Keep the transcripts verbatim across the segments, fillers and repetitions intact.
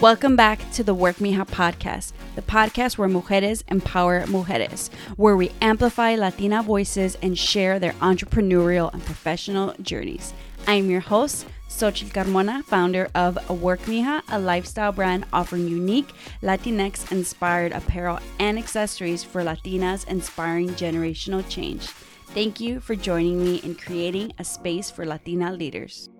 Welcome back to the Work Mija podcast, the podcast where mujeres empower mujeres, where we amplify Latina voices and share their entrepreneurial and professional journeys. I'm your host, Xochitl Carmona, founder of Work Mija, a lifestyle brand offering unique Latinx-inspired apparel and accessories for Latinas inspiring generational change. Thank you for joining me in creating a space for Latina leaders.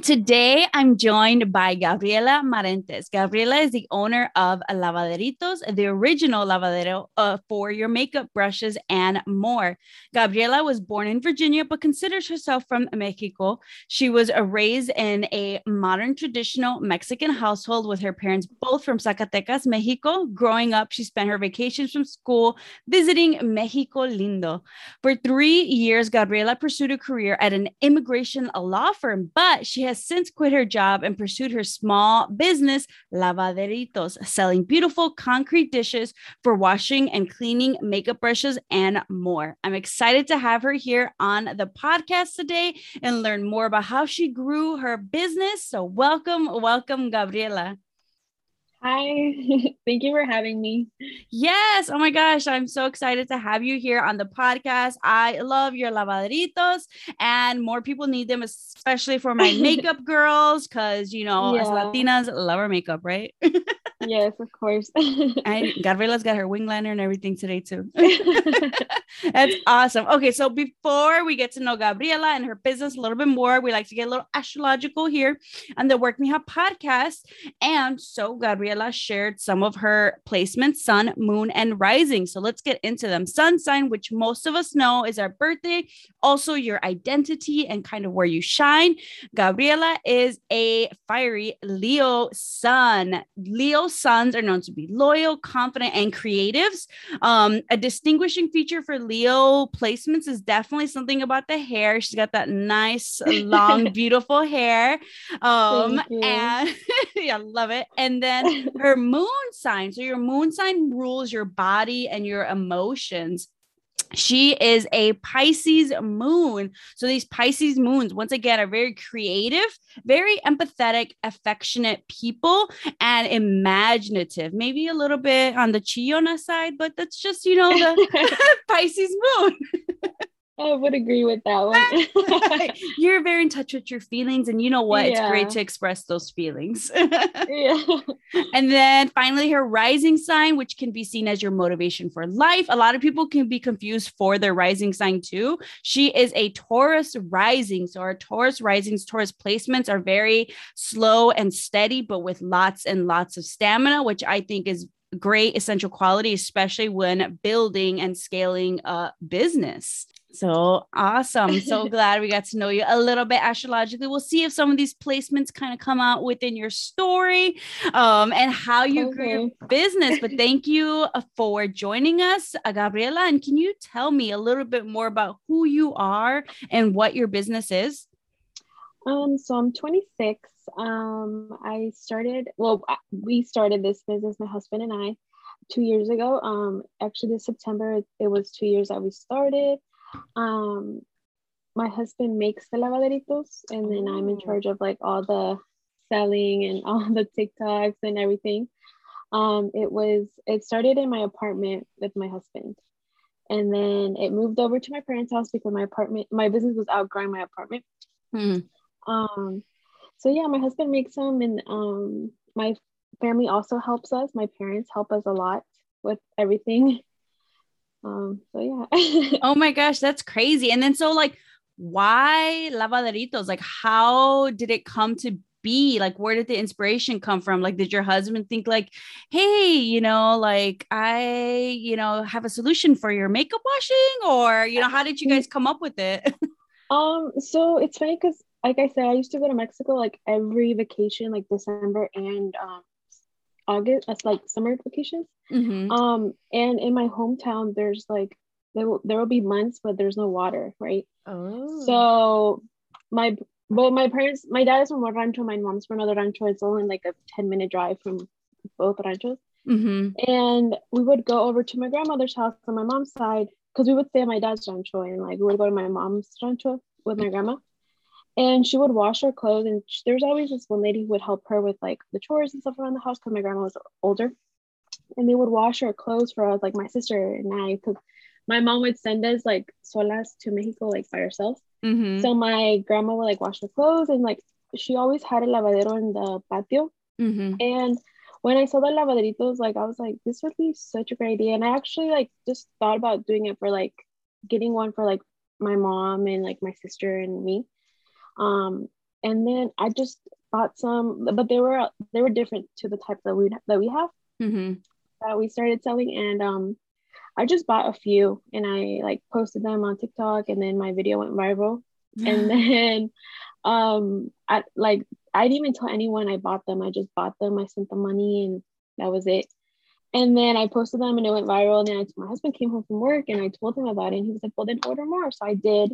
Today, I'm joined by Gabriela Marentes. Gabriela is the owner of Lavaderitos, the original lavadero uh, for your makeup, brushes, and more. Gabriela was born in Virginia, but considers herself from Mexico. She was raised in a modern, traditional Mexican household with her parents, both from Zacatecas, Mexico. Growing up, she spent her vacations from school visiting Mexico Lindo. For three years, Gabriela pursued a career at an immigration law firm, but she has since quit her job and pursued her small business, Lavaderitos, selling beautiful concrete dishes for washing and cleaning, makeup brushes, and more. I'm excited to have her here on the podcast today and learn more about how she grew her business. So welcome, welcome, Gabriela. Hi, thank you for having me. Yes, oh my gosh, I'm so excited to have you here on the podcast. I love your lavaderitos and more people need them, especially for my makeup girls, because, you know, yeah. As Latinas, love our makeup, right? Yes, of course. And Gabriela's got her wing liner and everything today, too. That's awesome. Okay, so before we get to know Gabriela and her business a little bit more, we like to get a little astrological here on the Work Mija podcast. And so Gabriela shared some of her placements, sun, moon, and rising. So let's get into them. Sun sign, which most of us know is our birthday, also your identity and kind of where you shine. Gabriela is a fiery Leo sun. Leo suns are known to be loyal, confident, and creatives. Um, a distinguishing feature for Leo placements is definitely something about the hair. She's got that nice, long, beautiful hair. Um, and yeah, love it. And then her moon sign. So your moon sign rules your body and your emotions. She is a Pisces moon. So these Pisces moons, once again, are very creative, very empathetic, affectionate people, and imaginative. Maybe a little bit on the chillona side, but that's just, you know, the Pisces moon. I would agree with that one. You're very in touch with your feelings. And you know what? Yeah. It's great to express those feelings. Yeah. And then finally, her rising sign, which can be seen as your motivation for life. A lot of people can be confused for their rising sign too. She is a Taurus rising. So our Taurus risings, Taurus placements are very slow and steady, but with lots and lots of stamina, which I think is great essential quality, especially when building and scaling a business. So awesome. So glad we got to know you a little bit astrologically. We'll see if some of these placements kind of come out within your story um, and how you okay. grew your business. But thank you for joining us, Gabriela. And can you tell me a little bit more about who you are and what your business is? Um, so I'm twenty-six. Um, I started, well, we started this business, my husband and I, two years ago. Um, actually this September, it was two years that we started. Um, my husband makes the lavaderitos and then I'm in charge of like all the selling and all the TikToks and everything. Um, it was, it started in my apartment with my husband and then it moved over to my parents' house because my apartment, my business was outgrowing my apartment. Mm. Um, so yeah, my husband makes them and, um, my family also helps us. My parents help us a lot with everything. Um, so yeah. Oh my gosh, that's crazy. And then so like, why Lavaderitos? Like, how did it come to be? Like, where did the inspiration come from? Like, did your husband think like, hey, you know, like I, you know, have a solution for your makeup washing? Or, you know, how did you guys come up with it? um, so it's funny because like I said, I used to go to Mexico like every vacation, like December and um August, that's like summer vacations. Mm-hmm. Um, and in my hometown, there's like, there will, there will be months, but there's no water, right? Oh. So my, well, my parents, my dad is from one rancho, my mom's from another rancho. It's only like a ten minute drive from both ranchos. Mm-hmm. And we would go over to my grandmother's house on my mom's side, because we would stay at my dad's rancho and like, we would go to my mom's rancho with my grandma. And she would wash her clothes, and there's always this one lady who would help her with like the chores and stuff around the house because my grandma was older, and they would wash her clothes for us, like my sister and I, because my mom would send us like solas to Mexico, like by herself. Mm-hmm. So my grandma would like wash her clothes, and like she always had a lavadero in the patio. Mm-hmm. And when I saw the lavaderitos, like I was like, this would be such a great idea. And I actually like just thought about doing it for like getting one for like my mom and like my sister and me. Um, and then I just bought some, but they were they were different to the type that we that we have mm-hmm. that we started selling. And um, I just bought a few, and I like posted them on TikTok, and then my video went viral. And then um, I like I didn't even tell anyone I bought them. I just bought them. I sent the money, and that was it. And then I posted them, and it went viral. And then I, my husband came home from work, and I told him about it, and he was like, "Well, then order more." So I did.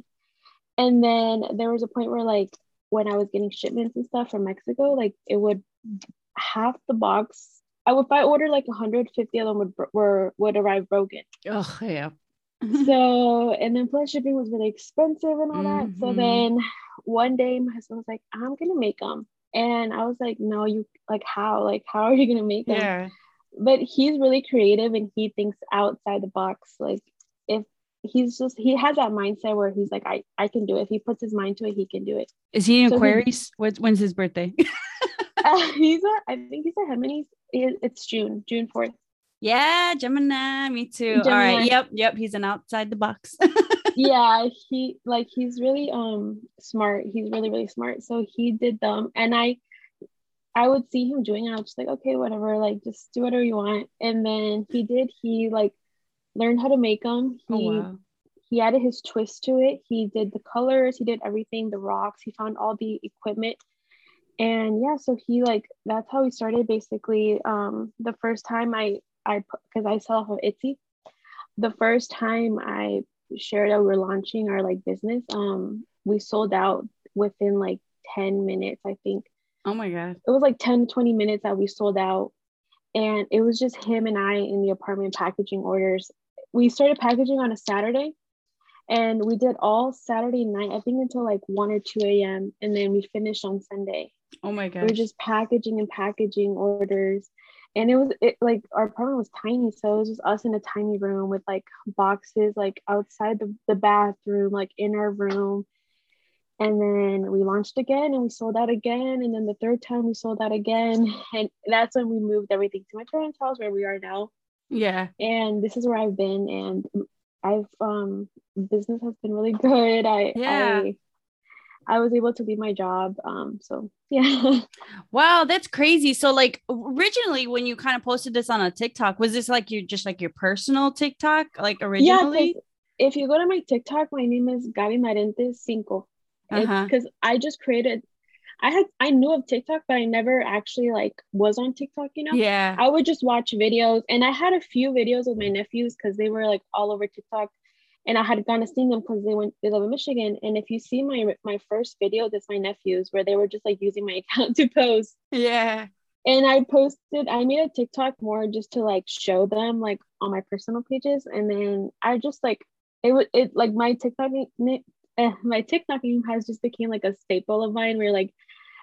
And then there was a point where, like, when I was getting shipments and stuff from Mexico, like, it would half the box. I would, if I ordered like one hundred fifty of them would were would arrive broken. Oh yeah. So and then plus shipping was really expensive and all mm-hmm. that. So then one day my husband was like, "I'm gonna make them," and I was like, "No, you like how? Like how are you gonna make them?" Yeah. But he's really creative, and he thinks outside the box. Like if. He's just, he has that mindset where he's like, I, I can do it. If he puts his mind to it, he can do it. Is he in so Aquarius? He, what, when's his birthday? uh, he's a, I think he's a Gemini. It's June, June fourth. Yeah. Gemini. Me too. Gemini. All right. Yep. Yep. He's an outside the box. Yeah. He like, he's really, um, smart. He's really, really smart. So he did them. And I, I would see him doing it. I was just like, okay, whatever, like just do whatever you want. And then he did, he like, learned how to make them. He, oh, wow. He added his twist to it. He did the colors. He did everything, the rocks. He found all the equipment. And yeah, so he like, that's how we started basically. Um, the first time I, I because I sell off of Etsy, the first time I shared that we were launching our like business, um, we sold out within like ten minutes, I think. Oh my God. It was like ten, twenty minutes that we sold out. And it was just him and I in the apartment packaging orders. We started packaging on a Saturday, and we did all Saturday night, I think until like one or two a.m. And then we finished on Sunday. Oh my God. We were just packaging and packaging orders. And it was it, like our apartment was tiny. So it was just us in a tiny room with like boxes, like outside the, the bathroom, like in our room. And then we launched again, and we sold out again. And then the third time we sold out again. And that's when we moved everything to my parents' house where we are now. Yeah. And this is where I've been. And I've, um, business has been really good. I, yeah. I, I was able to leave my job. Um, so yeah. Wow. That's crazy. So like originally when you kind of posted this on a TikTok, was this like your, just like your personal TikTok, like originally? Yeah, if you go to my TikTok, my name is Gabi Marentes Cinco. Because uh-huh. I just created I had I knew of TikTok, but I never actually like was on TikTok, you know. Yeah, I would just watch videos, and I had a few videos with my nephews because they were like all over TikTok, and I had gone to see them because they went they live in Michigan. And if you see my my first video, that's my nephews, where they were just like using my account to post. Yeah. And I posted, I made a TikTok more just to like show them like on my personal pages. And then I just like it would it like my TikTok Uh, my TikTok name has just became like a staple of mine, where like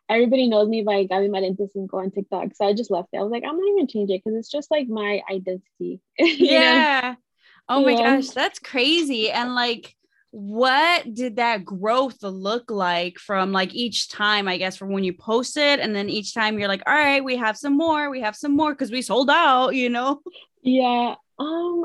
everybody knows me by Gabi Marentes Cinco on TikTok. So I just left it. I was like, I'm not even changing it because it's just like my identity. Yeah. Know? Oh my yeah. gosh, that's crazy. And like, what did that growth look like from like each time, I guess, from when you posted, and then each time you're like, all right, we have some more, we have some more because we sold out, you know? Yeah. Um.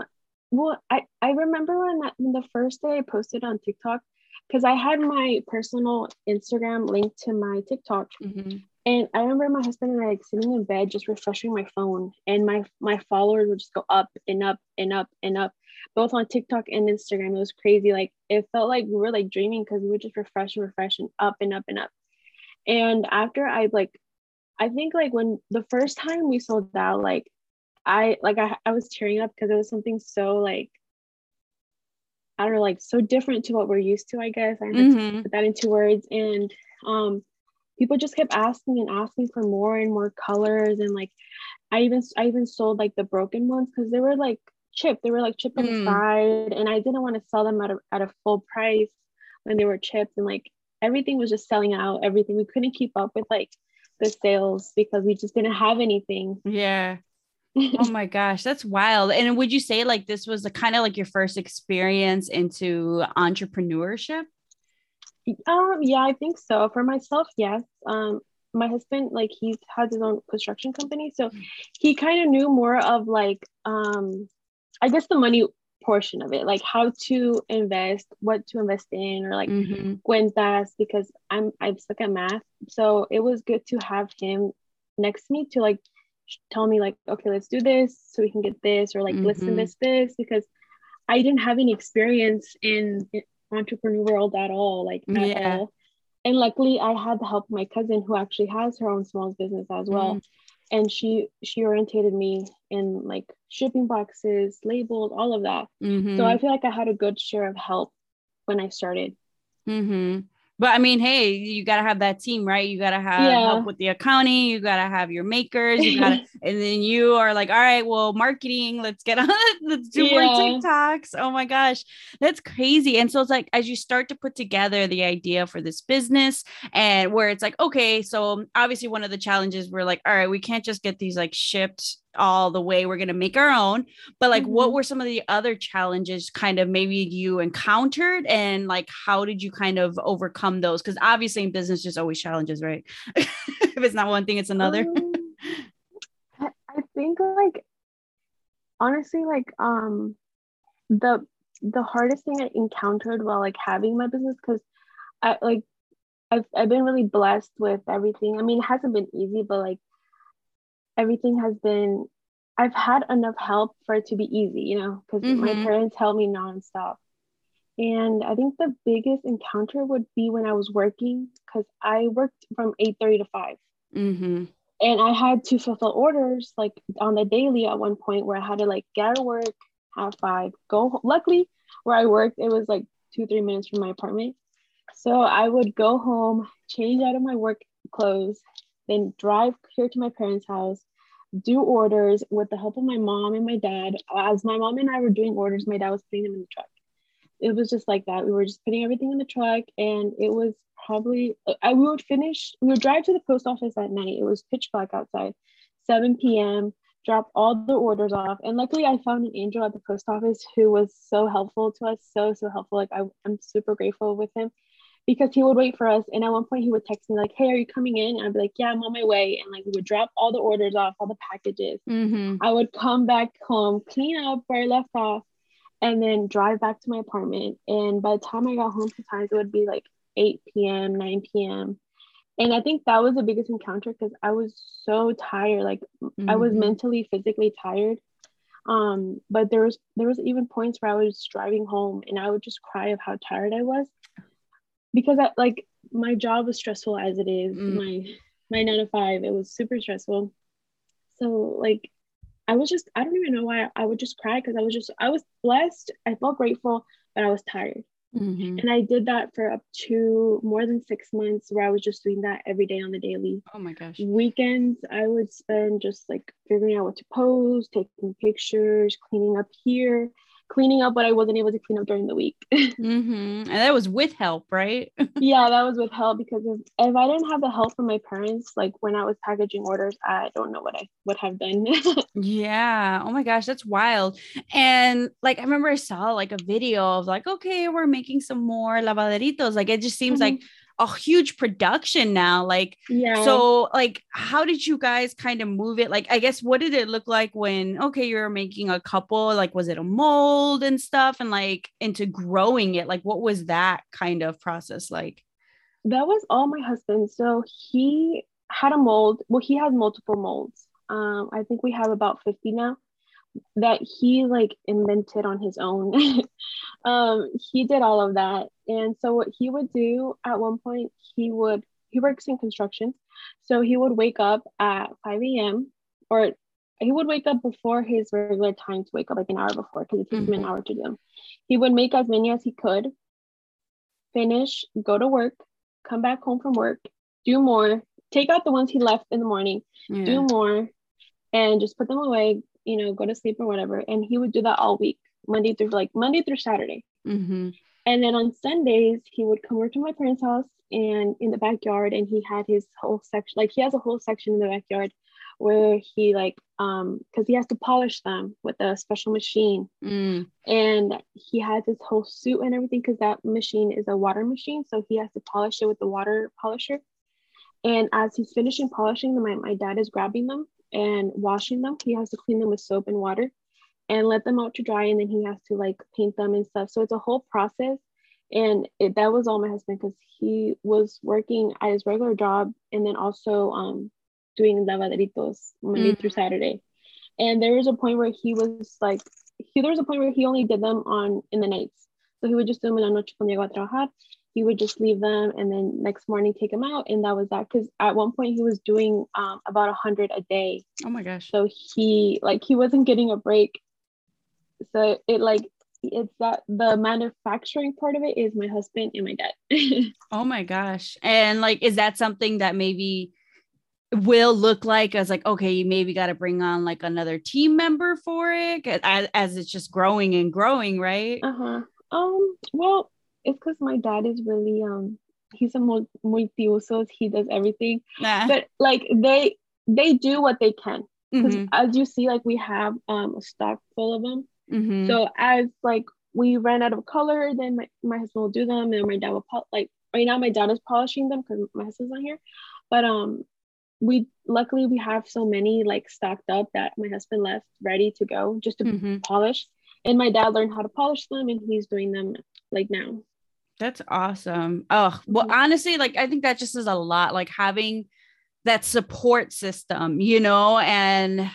Well, I I remember when, that, when the first day I posted on TikTok. Because I had my personal Instagram linked to my TikTok. Mm-hmm. And I remember my husband and I like sitting in bed just refreshing my phone. And my my followers would just go up and up and up and up, both on TikTok and Instagram. It was crazy. Like it felt like we were like dreaming because we would just refresh and refresh and up and up and up. And after I like, I think like when the first time we sold out, like I like I, I was tearing up because it was something so like, I don't know, like so different to what we're used to, I guess. I had mm-hmm. to put that into words. And um, people just kept asking and asking for more and more colors. And like, I even, I even sold like the broken ones because they were like chipped. They were like chipped on mm. the side, and I didn't want to sell them at a, at a full price when they were chipped. And like, everything was just selling out, everything. We couldn't keep up with like the sales because we just didn't have anything. Yeah. Oh my gosh, that's wild. And would you say like this was a kind of like your first experience into entrepreneurship? Um, yeah, I think so. For myself, yes. Um, my husband, like he has his own construction company, so he kind of knew more of like, um, I guess the money portion of it, like how to invest, what to invest in, or like mm-hmm. cuentas, because I'm I'm stuck at math. So it was good to have him next to me to like tell me like, okay, let's do this so we can get this, or like mm-hmm. let's invest this, because I didn't have any experience in, in entrepreneur world at all, like at yeah. all. And luckily I had the help of my cousin who actually has her own small business as well. Mm. And she she orientated me in like shipping boxes, labeled, all of that. Mm-hmm. So I feel like I had a good share of help when I started. Mm-hmm. But I mean, hey, you got to have that team, right? You got to have yeah. help with the accounting. You got to have your makers. You gotta, and then you are like, all right, well, marketing, let's get on it. Let's do yeah. more TikToks. Oh my gosh, that's crazy. And so it's like, as you start to put together the idea for this business, and where it's like, okay, so obviously one of the challenges we're like, all right, we can't just get these like shipped all the way, we're going to make our own. But like, mm-hmm. what were some of the other challenges kind of maybe you encountered, and like, how did you kind of overcome those? Because obviously in business, there's always challenges, right? If it's not one thing, it's another. Um, I, I think like, honestly, like um, the, the hardest thing I encountered while like having my business, because I like, I've, I've been really blessed with everything. I mean, it hasn't been easy, but like, everything has been, I've had enough help for it to be easy, you know, because mm-hmm. my parents helped me nonstop. And I think the biggest encounter would be when I was working, because I worked from eight thirty to five. Mm-hmm. And I had to fulfill orders like on the daily at one point, where I had to like get out of work, have five, go home. Luckily where I worked, it was like two, three minutes from my apartment. So I would go home, change out of my work clothes, then drive here to my parents' house, do orders with the help of my mom and my dad. As my mom and I were doing orders, my dad was putting them in the truck. It was just like that. We were just putting everything in the truck, and it was probably, I, we would finish, we would drive to the post office at night. It was pitch black outside, seven p.m., drop all the orders off. And luckily I found an angel at the post office who was so helpful to us, so, so helpful. Like I, I'm super grateful with him, because he would wait for us. And at one point he would text me like, hey, are you coming in? And I'd be like, yeah, I'm on my way. And like, we would drop all the orders off, all the packages. Mm-hmm. I would come back home, clean up where I left off, and then drive back to my apartment. And by the time I got home, sometimes it would be like eight p.m., nine p.m. And I think that was the biggest encounter, because I was so tired. Like mm-hmm. I was mentally, physically tired. Um, but there was, there was even points where I was driving home and I would just cry of how tired I was. Because I, like my job was stressful as it is, mm. my my nine to five, it was super stressful. So like, I was just, I don't even know why I would just cry, because I was just, I was blessed, I felt grateful, but I was tired. Mm-hmm. And I did that for up to more than six months where I was just doing that every day on the daily. Oh my gosh. Weekends, I would spend just like figuring out what to post, taking pictures, cleaning up here, cleaning up what I wasn't able to clean up during the week. Mm-hmm. And that was with help, right? Yeah, that was with help, because if, if I didn't have the help from my parents, like when I was packaging orders, I don't know what I would have done. Yeah. Oh my gosh, that's wild. And like, I remember I saw like a video of like, okay, we're making some more lavaderitos. Like, it just seems mm-hmm. like a huge production now. Like, yeah. So like, how did you guys kind of move it? Like, I guess, what did it look like when, okay, you're making a couple, like, was it a mold and stuff, and like into growing it? Like, what was that kind of process like? That was all my husband. So he had a mold. Well, he has multiple molds. Um, I think we have about fifty now that he like invented on his own. Um, he did all of that. And so what he would do at one point, he would, he works in construction. So he would wake up at five a.m. or he would wake up before his regular time to wake up, like an hour before, because it took mm-hmm. him an hour to do them. He would make as many as he could, finish, go to work, come back home from work, do more, take out the ones he left in the morning, yeah. do more, and just put them away, you know, go to sleep or whatever. And he would do that all week, Monday through like Monday through Saturday. Mm-hmm. And then on Sundays, he would come over to my parents' house and in the backyard, and he had his whole section, like he has a whole section in the backyard where he like, um, cause he has to polish them with a special machine. Mm. And he has his whole suit and everything, cause that machine is a water machine. So he has to polish it with the water polisher. And as he's finishing polishing them, my, my dad is grabbing them and washing them. He has to clean them with soap and water and let them out to dry. And then he has to like paint them and stuff. So it's a whole process. And it, that was all my husband, because he was working at his regular job and then also um, doing Lavaderitos Monday mm. through Saturday. And there was a point where he was like, he, there was a point where he only did them on in the nights. So he would just do them in la noche cuando llegaba a trabajar. He would just leave them and then next morning take them out. And that was that. Because at one point he was doing um, about a hundred a day. Oh my gosh. So he like, he wasn't getting a break. So it like, it's that the manufacturing part of it is my husband and my dad. Oh my gosh. And like, is that something that maybe will look like as like, okay, you maybe got to bring on like another team member for it as, as it's just growing and growing, right? Uh-huh. Um, well, it's because my dad is really, um, he's a multiusos. He does everything, nah. but like they, they do what they can. Because mm-hmm. as you see, like we have um, a stock full of them. Mm-hmm. So as like we ran out of color, then my, my husband will do them, and my dad will pol- like right now my dad is polishing them because my husband's not here. But um, we luckily we have so many like stocked up that my husband left ready to go just to mm-hmm. polish, and my dad learned how to polish them, and he's doing them like now. That's awesome. Oh well, honestly, like I think that just is a lot. Like having that support system, you know, and.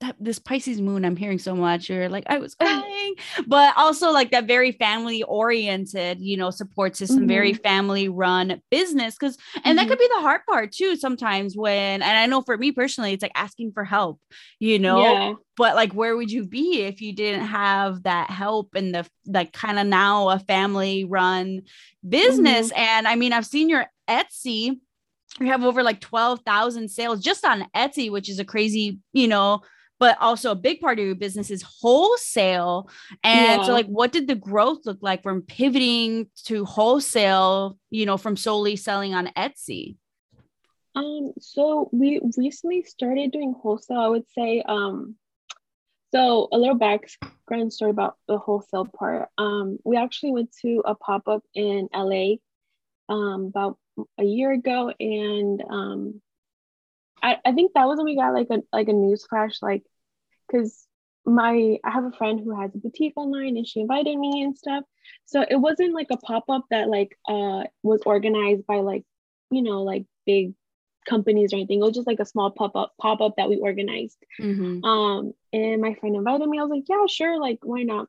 That, this Pisces moon, I'm hearing so much. You're like, I was crying, but also like that very family oriented, you know, support system, mm-hmm. very family run business. Cause, and mm-hmm. that could be the hard part too. Sometimes when, and I know for me personally, it's like asking for help, you know, yeah. but like, where would you be if you didn't have that help and the, like kind of now a family run business. Mm-hmm. And I mean, I've seen your Etsy, you have over like twelve thousand sales just on Etsy, which is a crazy, you know, but also a big part of your business is wholesale. And yeah. so like, what did the growth look like from pivoting to wholesale, you know, from solely selling on Etsy? Um, so we recently started doing wholesale, I would say. Um, so a little background story about the wholesale part. Um, we actually went to a pop-up in L A um, about a year ago. And um, I, I think that was when we got like a, like a news flash, like, because my I have a friend who has a boutique online and she invited me and stuff. So it wasn't like a pop-up that like uh was organized by like, you know, like big companies or anything. It was just like a small pop-up pop-up that we organized. Mm-hmm. Um and my friend invited me. I was like, yeah, sure, like why not?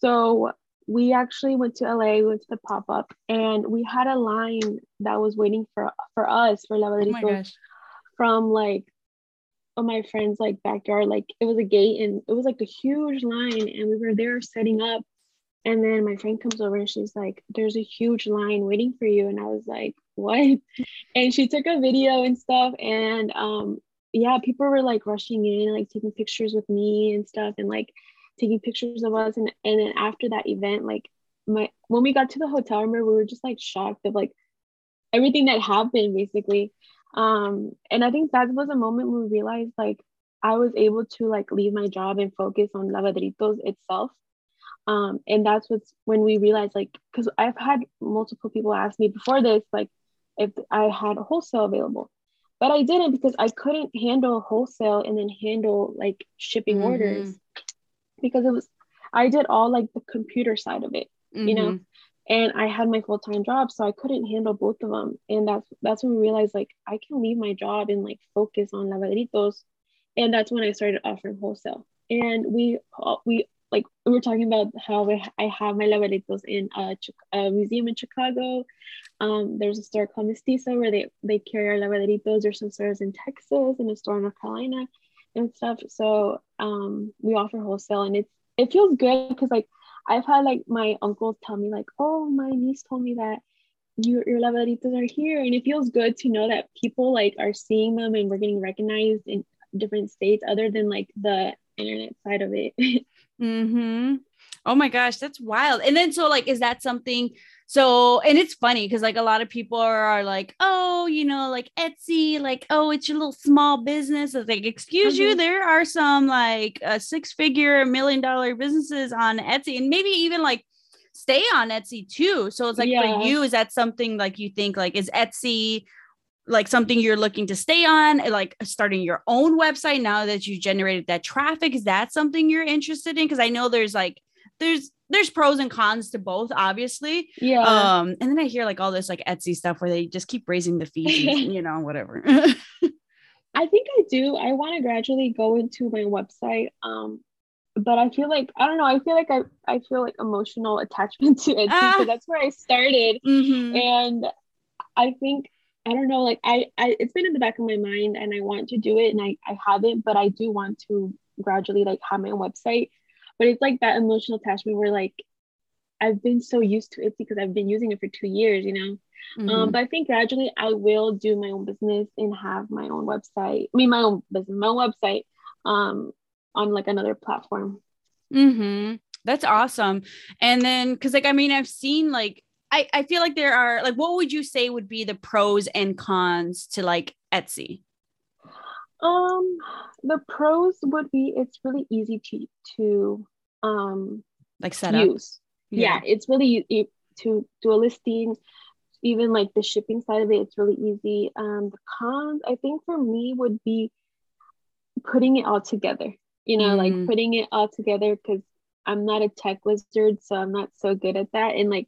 So we actually went to L A, we went to the pop-up, and we had a line that was waiting for for us for Lavaderitos. Oh my gosh. From like oh, my friend's like backyard, like it was a gate and it was like a huge line, and we were there setting up, and then my friend comes over and she's like, there's a huge line waiting for you. And I was like, what? And she took a video and stuff, and um yeah, people were like rushing in, like taking pictures with me and stuff, and like taking pictures of us. And and then after that event, like my when we got to the hotel, I remember we were just like shocked of like everything that happened basically. Um, and I think that was a moment when we realized like I was able to like leave my job and focus on Lavaderitos itself. Um, and that's what's when we realized like, because I've had multiple people ask me before this, like if I had wholesale available, but I didn't, because I couldn't handle wholesale and then handle like shipping mm-hmm. orders, because it was, I did all like the computer side of it, mm-hmm. you know? And I had my full-time job, so I couldn't handle both of them. And that's that's when we realized, like, I can leave my job and, like, focus on Lavaderitos. And that's when I started offering wholesale. And we, we like, we were talking about how we, I have my Lavaderitos in a, a museum in Chicago. Um, there's a store called Mestiza where they, they carry our Lavaderitos. There's some stores in Texas and a store in North Carolina and stuff. So um, we offer wholesale. And it's, it feels good because, like, I've had like my uncles tell me like, oh, my niece told me that your, your Lavaderitos are here. And it feels good to know that people like are seeing them and we're getting recognized in different states other than like the internet side of it. Mm-hmm. Oh my gosh, that's wild. And then, so like, is that something? So, and it's funny because like a lot of people are, are like, oh, you know, like Etsy, like, oh, it's your little small business. It's like, excuse mm-hmm. you, there are some like uh, six figure, million dollar businesses on Etsy, and maybe even like stay on Etsy too. So it's like, yeah. for you, is that something like you think like is Etsy like something you're looking to stay on, like starting your own website now that you generated that traffic? Is that something you're interested in? Because I know there's like, there's there's pros and cons to both, obviously. Yeah. Um, and then I hear like all this like Etsy stuff where they just keep raising the fees, and, you know, whatever. I think I do. I want to gradually go into my website. Um, but I feel like, I don't know. I feel like I, I feel like emotional attachment to Etsy. Ah. So that's where I started. Mm-hmm. And I think, I don't know, like I, I, it's been in the back of my mind and I want to do it and I, I haven't, but I do want to gradually like have my website. But it's like that emotional attachment where like, I've been so used to it because I've been using it for two years, you know? Mm-hmm. Um, but I think gradually I will do my own business and have my own website. I mean, my own business, my own website um, on like another platform. Mm-hmm. That's awesome. And then, cause like, I mean, I've seen like, I, I feel like there are like, what would you say would be the pros and cons to like Etsy? Um, the pros would be, it's really easy to, to, um, like set up. Use. Yeah. yeah. It's really easy to do a listing, even like the shipping side of it. It's really easy. Um, the cons I think for me would be putting it all together, you know, mm-hmm. like putting it all together. Cause I'm not a tech wizard, so I'm not so good at that. And like,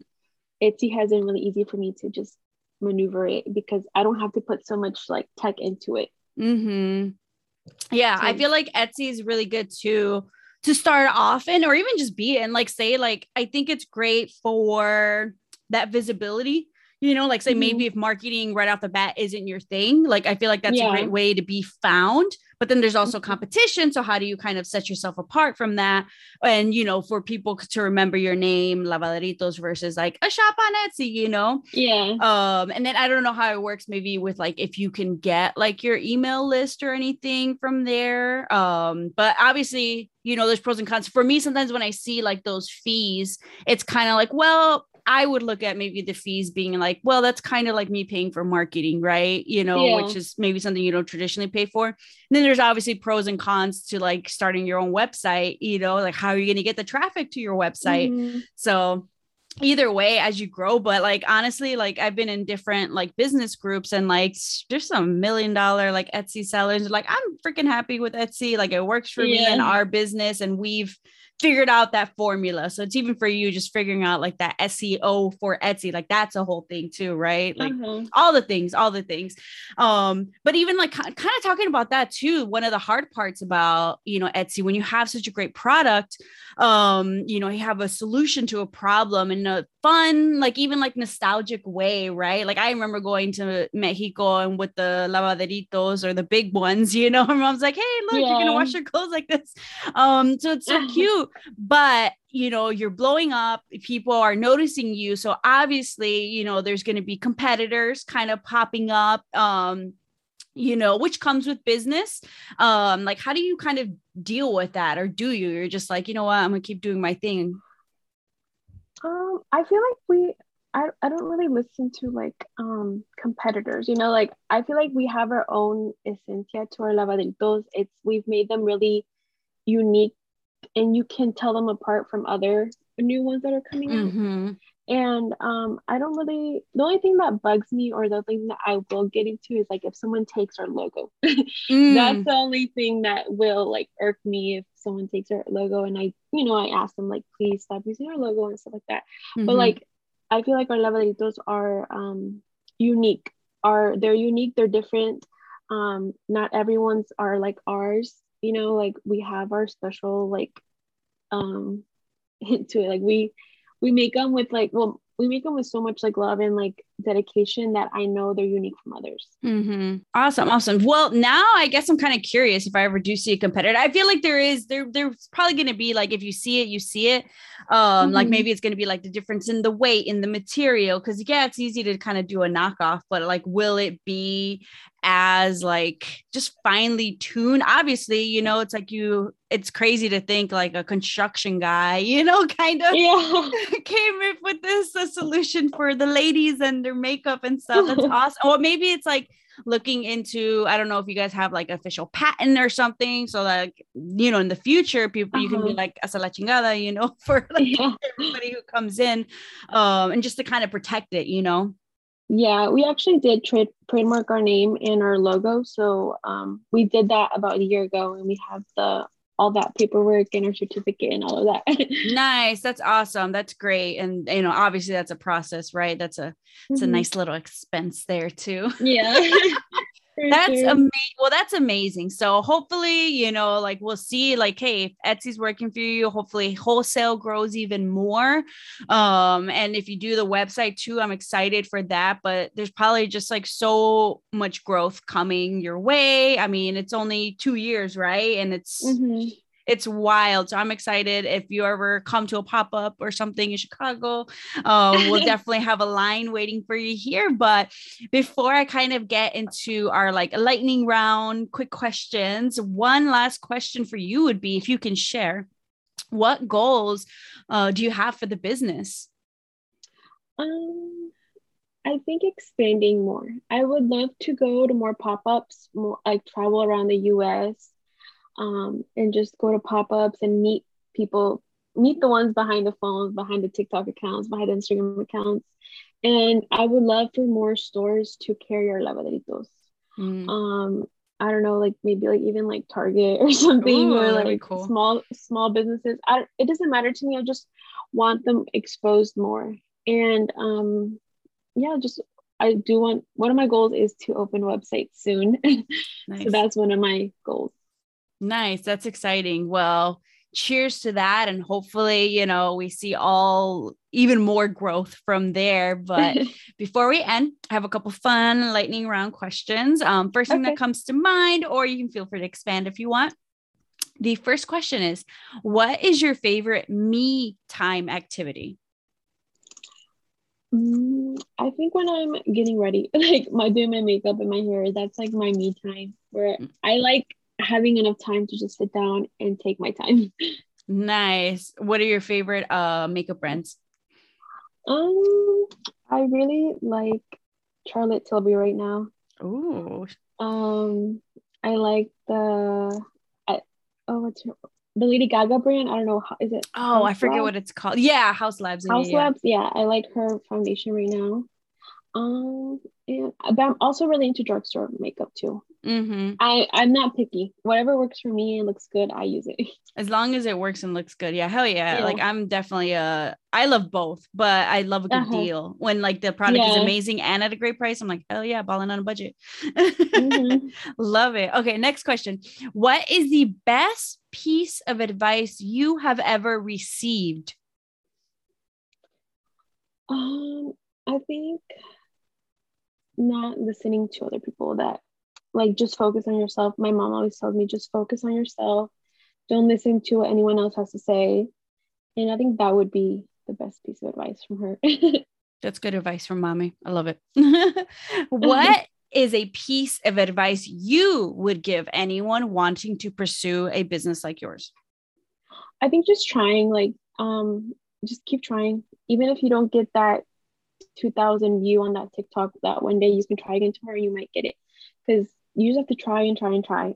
Etsy has been really easy for me to just maneuver it because I don't have to put so much like tech into it. Hmm. Yeah, I feel like Etsy is really good to to start off in, or even just be in. Like, say, like I think it's great for that visibility. You know, like say mm-hmm. maybe if marketing right off the bat isn't your thing, like I feel like that's yeah. a great way to be found. But then there's also competition. So how do you kind of set yourself apart from that? And, you know, for people to remember your name, Lavaderitos versus like a shop on Etsy, you know? Yeah. Um, and then I don't know how it works, maybe with like, if you can get like your email list or anything from there. Um, but obviously, you know, there's pros and cons. For me, sometimes when I see like those fees, it's kind of like, well, I would look at maybe the fees being like, well, that's kind of like me paying for marketing, right? You know, yeah. which is maybe something you don't traditionally pay for. And then there's obviously pros and cons to like starting your own website, you know, like how are you going to get the traffic to your website? Mm-hmm. So either way, as you grow, but like, honestly, like I've been in different like business groups and like there's some million dollar, like Etsy sellers like, I'm freaking happy with Etsy. Like it works for yeah. me and our business. And we've figured out that formula. So it's even for you just figuring out like that S E O for Etsy, like that's a whole thing too, right? Like mm-hmm. all the things, all the things. Um, but even like kind of talking about that too, one of the hard parts about, you know, Etsy, when you have such a great product, um, you know, you have a solution to a problem in a fun, like even like nostalgic way, right? Like I remember going to Mexico and with the Lavaderitos or the big ones, you know, my mom's like, hey, look, yeah. you're going to wash your clothes like this. Um, so it's so cute. But, you know, you're blowing up, people are noticing you. So obviously, you know, there's going to be competitors kind of popping up, um, you know, which comes with business. Um, like, how do you kind of deal with that? Or do you, you're just like, you know what, I'm going to keep doing my thing. Um, I feel like we, I, I don't really listen to like, um, competitors, you know, like, I feel like we have our own esencia to our Lavaderitos. It's, we've made them really unique. And you can tell them apart from other new ones that are coming mm-hmm. out. And um, I don't really, the only thing that bugs me or the thing that I will get into is like if someone takes our logo. mm. That's the only thing that will like irk me if someone takes our logo. And I, you know, I ask them like, please stop using our logo and stuff like that. Mm-hmm. But like, I feel like our Lavaderitos are um, unique. Are They're unique, they're different. Um, not everyone's are like ours. You know, like we have our special like um hint to it. Like we we make them with like well we make them with so much like love and like dedication that I know they're unique from others. Mm-hmm. Awesome. Awesome. Well, now I guess I'm kind of curious if I ever do see a competitor. I feel like there is, there, there's probably going to be like, if you see it, you see it. Um, mm-hmm. Like maybe it's going to be like the difference in the weight, in the material. Cause yeah, it's easy to kind of do a knockoff, but like, will it be as like, just finely tuned? Obviously, you know, it's like you it's crazy to think like a construction guy, you know, kind of yeah. came up with this a solution for the ladies and their makeup and stuff. That's awesome. Or maybe it's like looking into, I don't know if you guys have like official patent or something. So like, you know, in the future, people, uh-huh. you can be like hasta la chingada, you know, for like yeah. everybody who comes in, um, and just to kind of protect it, you know? Yeah, we actually did trade, trademark our name and our logo. So um, we did that about a year ago, and we have the all that paperwork and our certificate and all of that. Nice. That's awesome. That's great. And, you know, obviously that's a process, right? That's a, mm-hmm. it's a nice little expense there too. Yeah. That's amazing. Well, that's amazing. So hopefully, you know, like we'll see, like, hey, if Etsy's working for you, hopefully wholesale grows even more. Um, and if you do the website too, I'm excited for that, but there's probably just like so much growth coming your way. I mean, it's only two years, right? And it's, mm-hmm. it's wild. So I'm excited. If you ever come to a pop-up or something in Chicago, um, we'll definitely have a line waiting for you here. But before I kind of get into our like lightning round, quick questions, one last question for you would be if you can share, what goals uh, do you have for the business? Um, I think expanding more. I would love to go to more pop-ups, more, like travel around the U S, Um, and just go to pop-ups and meet people, meet the ones behind the phones, behind the TikTok accounts, behind the Instagram accounts. And I would love for more stores to carry our Lavaderitos. Mm. Um, I don't know, like maybe like even like Target or something. Ooh, or like cool. small, small businesses. I, it doesn't matter to me. I just want them exposed more. And um, yeah, just, I do want, one of my goals is to open websites soon. Nice. So that's one of my goals. Nice. That's exciting. Well, cheers to that. And hopefully, you know, we see all even more growth from there. But before we end, I have a couple fun lightning round questions. Um, first thing okay. that comes to mind, or you can feel free to expand if you want. The first question is, what is your favorite me time activity? Mm, I think when I'm getting ready, like my doing my makeup and my hair, that's like my me time where I like having enough time to just sit down and take my time. Nice. What are your favorite uh makeup brands? Um, I really like Charlotte Tilbury right now. Ooh. Um, I like the I, oh, what's her, the Lady Gaga brand? I don't know how is it. Oh, House I forget Labs? What it's called. Yeah, Haus Labs. House yeah. Labs. Yeah, I like her foundation right now. Um, and, but I'm also really into drugstore makeup too. Mm-hmm. I I'm not picky. Whatever works for me and looks good, I use it. As long as it works and looks good, yeah, hell yeah. yeah. Like I'm definitely a. I love both, but I love a good uh-huh. deal when like the product yeah. is amazing and at a great price. I'm like, hell yeah, balling on a budget. Mm-hmm. Love it. Okay, next question. What is the best piece of advice you have ever received? Um. I think not listening to other people, that like just focus on yourself. My mom always tells me just focus on yourself. Don't listen to what anyone else has to say. And I think that would be the best piece of advice from her. That's good advice from mommy. I love it. What is a piece of advice you would give anyone wanting to pursue a business like yours? I think just trying, like, um, just keep trying. Even if you don't get that two thousand view on that TikTok, that one day you can try again tomorrow, you might get it, because you just have to try and try and try.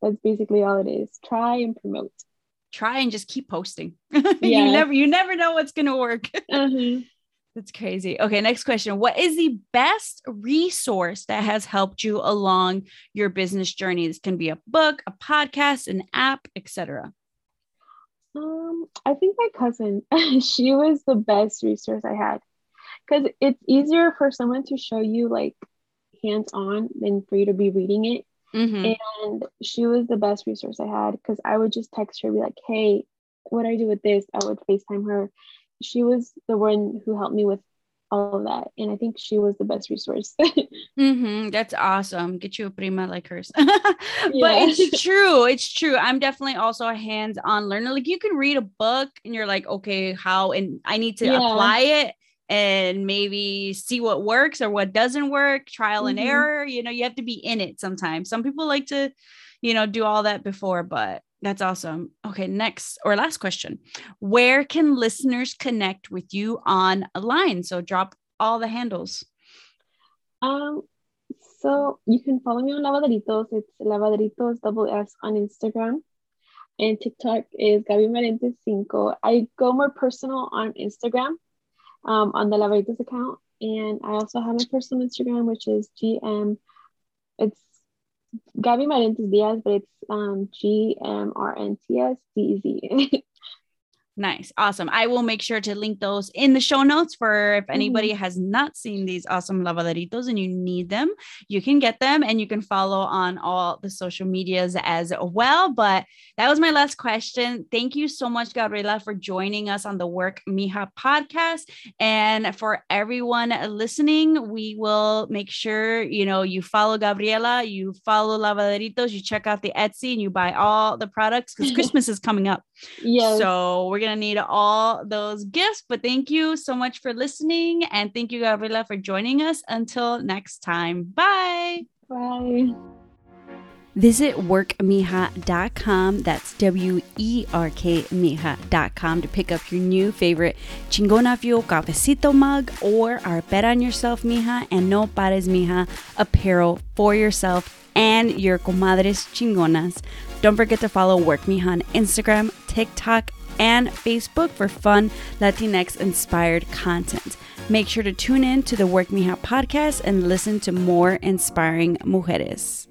That's basically all it is. Try and promote. Try and just keep posting. Yeah. you never you never know what's gonna work. Mm-hmm. That's crazy. Okay, next question. What is the best resource that has helped you along your business journey? This can be a book, a podcast, an app, et cetera. Um, I think my cousin, she was the best resource I had. Because it's easier for someone to show you like hands-on than for you to be reading it. Mm-hmm. And she was the best resource I had, because I would just text her, be like, hey, what do I do with this? I would FaceTime her. She was the one who helped me with all of that. And I think she was the best resource. Mm-hmm. That's awesome. Get you a prima like hers. But yeah. it's true. It's true. I'm definitely also a hands-on learner. Like you can read a book and you're like, okay, how, and I need to yeah. apply it. And maybe see what works or what doesn't work, trial and mm-hmm. error. You know, you have to be in it sometimes. Some people like to, you know, do all that before, but That's awesome. Okay, next or last question. Where can listeners connect with you online? So drop all the handles. Um, so you can follow me on Lavaderitos. It's Lavaderitos double S on Instagram. And TikTok is Gabi Marentes Cinco. I go more personal on Instagram, um, on the Lavaderitos account. And I also have my personal Instagram, which is G M. It's Gabi Marentes Diaz, but it's um, G M R N T S D Z. Nice. Awesome. I will make sure to link those in the show notes for if anybody mm-hmm. has not seen these awesome Lavaderitos and you need them, you can get them and you can follow on all the social medias as well. But that was my last question. Thank you so much, Gabriela, for joining us on the Work Mija podcast. And for everyone listening, we will make sure, you know, you follow Gabriela, you follow Lavaderitos, you check out the Etsy and you buy all the products because Christmas is coming up. Yes. So we're going to need all those gifts, but thank you so much for listening. And thank you, Gabriela, for joining us. Until next time. Bye. Bye. Visit work mija dot com. That's W E R K Mija dot com to pick up your new favorite Chingona Fuel Cafecito mug or our Bet on Yourself Mija and No Pares Mija apparel for yourself and your comadres chingonas. Don't forget to follow Work Mija on Instagram, TikTok, and Facebook for fun Latinx-inspired content. Make sure to tune in to the Work Mija podcast and listen to more inspiring mujeres.